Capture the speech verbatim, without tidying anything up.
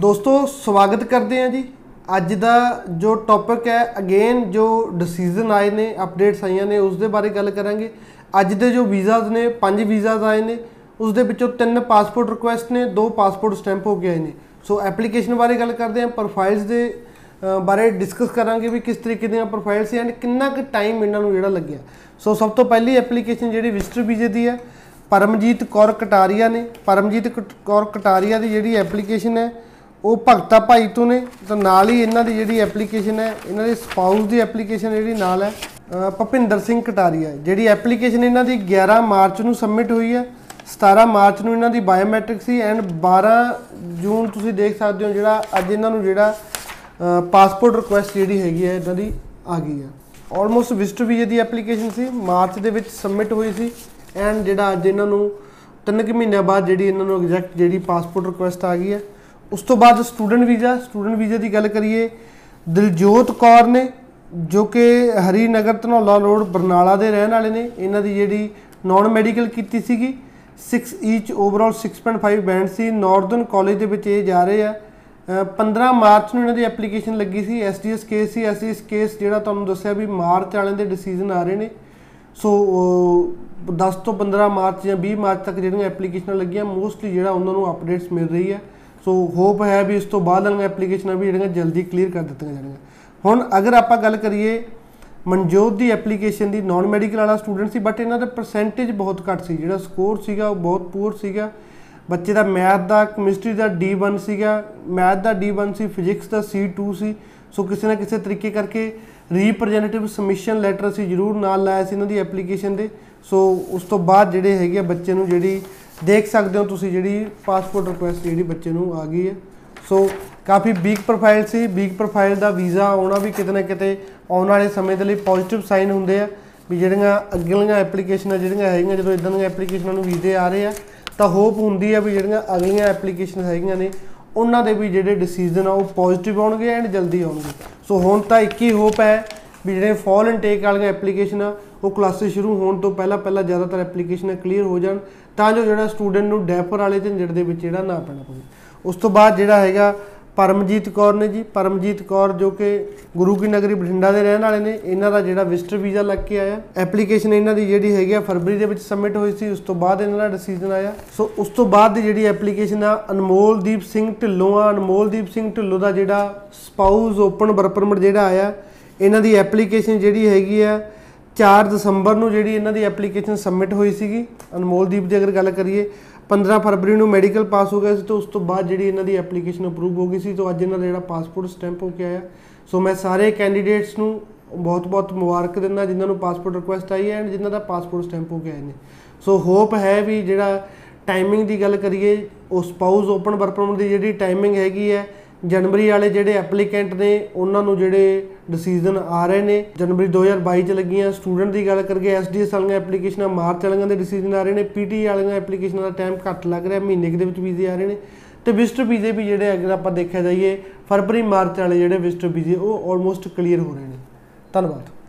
दोस्तों स्वागत करते हैं जी। ਅੱਜ ਦਾ जो टॉपिक है अगेन जो डिसीजन आए ने अपडेट्स आईयां ने उसके बारे गल करांगे। ਅੱਜ ਦੇ जो वीज़ाज ने पांच वीज़ाज आए ने उस दे विचों तीन पासपोर्ट रिक्वेस्ट ने दो पासपोर्ट स्टैंप हो गए ने। सो एप्लीकेशन बारे गल करते हैं, प्रोफाइल्स दे बारे डिस्कस करांगे भी किस तरीके दी प्रोफाइल्स एंड कितना क टाइम इन्हां नूं जिहड़ा लग्गिया। सो सब तो पहली एप्लीकेशन जिहड़ी विजिटर वीज़े दी है परमजीत कौर कटारिया ने। परमजीत कौर कटारिया दी जिहड़ी एप्लीकेशन है ਉਹ ਭਗਤਾ ਭਾਈ ਤੋਂ ਨੇ, ਤਾਂ ਨਾਲ ਹੀ ਇਹਨਾਂ ਦੀ ਜਿਹੜੀ ਐਪਲੀਕੇਸ਼ਨ ਹੈ ਇਹਨਾਂ ਦੇ ਸਪਾਊਸ ਦੀ ਐਪਲੀਕੇਸ਼ਨ ਜਿਹੜੀ ਨਾਲ ਹੈ ਭੁਪਿੰਦਰ ਸਿੰਘ ਕਟਾਰੀਆ। ਜਿਹੜੀ ਐਪਲੀਕੇਸ਼ਨ ਇਹਨਾਂ ਦੀ ਗਿਆਰਾਂ ਮਾਰਚ ਨੂੰ ਸਬਮਿਟ ਹੋਈ ਹੈ, ਸਤਾਰਾਂ ਮਾਰਚ ਨੂੰ ਇਹਨਾਂ ਦੀ ਬਾਇਓਮੈਟ੍ਰਿਕ ਸੀ ਐਂਡ ਬਾਰਾਂ ਜੂਨ ਤੁਸੀਂ ਦੇਖ ਸਕਦੇ ਹੋ ਜਿਹੜਾ ਅੱਜ ਇਹਨਾਂ ਨੂੰ ਜਿਹੜਾ ਪਾਸਪੋਰਟ ਰਿਕੁਐਸਟ ਜਿਹੜੀ ਹੈਗੀ ਹੈ ਇਹਨਾਂ ਦੀ ਆ ਗਈ ਹੈ। ਆਲਮੋਸਟ ਵਿਜ਼ਟਰ ਵੀਜ਼ੇ ਦੀ ਐਪਲੀਕੇਸ਼ਨ ਸੀ, ਮਾਰਚ ਦੇ ਵਿੱਚ ਸਬਮਿਟ ਹੋਈ ਸੀ ਐਂਡ ਜਿਹੜਾ ਅੱਜ ਇਹਨਾਂ ਨੂੰ ਤਿੰਨ ਕੁ ਮਹੀਨਿਆਂ ਬਾਅਦ ਜਿਹੜੀ ਇਹਨਾਂ ਨੂੰ ਐਗਜ਼ੈਕਟ ਜਿਹੜੀ ਪਾਸਪੋਰਟ ਰਿਕੁਐਸਟ ਆ ਗਈ ਹੈ। उस तो बाद स्टूडेंट वीज़ा स्टूडेंट वीज़े की गल करिए दिलजोत कौर ने जो कि हरीनगर धनौला रोड बरनाला के रहने वाले ने। इन्हों की जी नॉन मैडिकल की सी six each overall six point five band से नॉर्दर्न कॉलेज के जा रहे हैं। पंद्रह मार्च में इन्हों की एप्लीकेशन लगी सी एस डी एस केस सी एस डी एस केस जो तुहानूं दस्सिया भी मार्च वाले के डिसीजन आ रहे हैं। सो दस तो पंद्रह मार्च या बीह मार्च तक जो एप्लीकेशन लगियां मोस्टली जो उन्होंने अपडेट्स मिल रही है। सो होप है भी इस तो बाद एप्लीकेशन भी जो जल्दी क्लीयर कर दिखाई जाएगा। हूँ अगर आप गल करिए मनजोत की एप्लीकेशन की नॉन मैडिकल वाला स्टूडेंट से बट इन्हों का परसेंटेज बहुत घट सी, जो स्कोर सगा बहुत पूर सगा। बच्चे का मैथ का केमिस्ट्री का डी वन सगा, मैथ का डी वन सी, फिजिक्स का सी टू सी। सो किसी ना किसी तरीके करके रिप्रजेंटेटिव सबमिशन लैटर से जरूर नाल लाया इन्हों की एप्लीकेशन के। सो उस तो बाद जिहड़े है बच्चे नूं जिहड़ी देख सकते हो तुसी जिहड़ी पासपोर्ट रिक्वेस्ट जिहड़ी बच्चे नूं आ गई है। सो काफ़ी वीक प्रोफाइल सी, वीक प्रोफाइल का वीज़ा आना भी कितने ना कितने आने वाले समय के लिए पॉजिटिव साइन होंगे है भी जिहड़ियां अगलियां एप्लीकेशन जिहड़ियां हैगियां जदों इदां दियां एप्लीकेशनां नूं वीज़े आ रहे हैं तो होप होंदी है भी जिहड़ियां अगलियां एप्लीकेशन हैगियां ने उन्हां दे भी जिहड़े डिसीजन आ उह पॉजिटिव आउणगे एंड जल्दी आउणगे। सो हुण तां इक ही होप है भी जिहड़े फॉल इनटेक वाली एप्लीकेशन वो क्लासेस शुरू होने तो पहला पहला ज़्यादातर एप्लीकेशन क्लीयर हो जाए तो जो स्टूडेंट नूं डैपर वाले झंझट दे विच जिहड़ा ना पैना पवे। उस तो बाद जिहड़ा हैगा परमजीत कौर ने जी। परमजीत कौर जो कि गुरु की नगरी बठिंडा के रहने वाले ने, इन्हां दा जिहड़ा विजिटर वीज़ा लग के आया। एप्लीकेशन इन्हां दी जिहड़ी हैगी फरवरी दे विच सबमिट होई सी, उस तो बाद इन्हां दा डिसीजन आया। सो उस तो बाद दी जिहड़ी एप्लीकेशन आ अनमोलदीप सिंह ढिल्लों आ। अनमोलदीप सिंह ढिल्लों दा जिहड़ा स्पाउस ओपन वर्क परमिट जिहड़ा आया, इन्हां दी एप्लीकेशन जिहड़ी हैगी आ चार ਦਸੰਬਰ ਨੂੰ ਜਿਹੜੀ ਇਹਨਾਂ ਦੀ ਐਪਲੀਕੇਸ਼ਨ ਸਬਮਿਟ ਹੋਈ ਸੀਗੀ। ਅਨਮੋਲਦੀਪ ਦੀ ਅਗਰ ਗੱਲ ਕਰੀਏ ਪੰਦਰਾਂ ਫਰਵਰੀ ਨੂੰ ਮੈਡੀਕਲ ਪਾਸ ਹੋ ਗਿਆ ਸੀ, ਤਾਂ ਉਸ ਤੋਂ ਬਾਅਦ ਜਿਹੜੀ ਇਹਨਾਂ ਦੀ ਐਪਲੀਕੇਸ਼ਨ ਅਪਰੂਵ ਹੋ ਗਈ ਸੀ, ਤਾਂ ਅੱਜ ਇਹਨਾਂ ਦਾ ਜਿਹੜਾ ਪਾਸਪੋਰਟ ਸਟੈਂਪ ਹੋ ਕੇ ਆਇਆ। ਸੋ ਮੈਂ ਸਾਰੇ ਕੈਂਡੀਡੇਟਸ ਨੂੰ ਬਹੁਤ ਬਹੁਤ ਮੁਬਾਰਕ ਦਿੰਦਾ ਜਿਨ੍ਹਾਂ ਨੂੰ ਪਾਸਪੋਰਟ ਰਿਕੁਐਸਟ ਆਈ ਹੈ ਐਂਡ ਜਿਨ੍ਹਾਂ ਦਾ ਪਾਸਪੋਰਟ ਸਟੈਂਪ ਹੋ ਕੇ ਆਏ ਨੇ। ਸੋ ਹੋਪ ਹੈ ਵੀ ਜਿਹੜਾ ਟਾਈਮਿੰਗ ਦੀ ਗੱਲ ਕਰੀਏ ਉਹ ਸਪਾਊਸ ਓਪਨ ਵਰਕ ਪਰਮਿਟ ਦੀ ਜਿਹੜੀ ਟਾਈਮਿੰਗ ਹੈਗੀ ਹੈ ਜਨਵਰੀ ਵਾਲੇ ਜਿਹੜੇ ਐਪਲੀਕੈਂਟ ਨੇ ਉਹਨਾਂ ਨੂੰ ਜਿਹੜੇ ਡਿਸੀਜ਼ਨ ਆ ਰਹੇ ਨੇ ਜਨਵਰੀ ਦੋ ਹਜ਼ਾਰ ਬਾਈ 'ਚ ਲੱਗੀਆਂ। ਸਟੂਡੈਂਟ ਦੀ ਗੱਲ ਕਰਕੇ ਐਸ ਡੀ ਐਸ ਵਾਲੀਆਂ ਐਪਲੀਕੇਸ਼ਨਾਂ ਮਾਰਚ ਵਾਲੀਆਂ ਦੇ ਡਿਸੀਜ਼ਨ ਆ ਰਹੇ ਨੇ। ਪੀ ਟੀ ਵਾਲੀਆਂ ਐਪਲੀਕੇਸ਼ਨਾਂ ਦਾ ਟਾਈਮ ਘੱਟ ਲੱਗ ਰਿਹਾ, ਮਹੀਨੇ ਦੇ ਵਿੱਚ ਵੀਜ਼ੇ ਆ ਰਹੇ ਨੇ। ਅਤੇ ਵਿਜ਼ਟਰ ਵੀਜ਼ੇ ਵੀ ਜਿਹੜੇ ਅਗਰ ਆਪਾਂ ਦੇਖਿਆ ਜਾਈਏ ਫਰਵਰੀ ਮਾਰਚ ਵਾਲੇ ਜਿਹੜੇ ਵਿਜ਼ਟਰ ਵੀਜ਼ੇ ਉਹ ਆਲਮੋਸਟ ਕਲੀਅਰ ਹੋ ਰਹੇ ਨੇ। ਧੰਨਵਾਦ।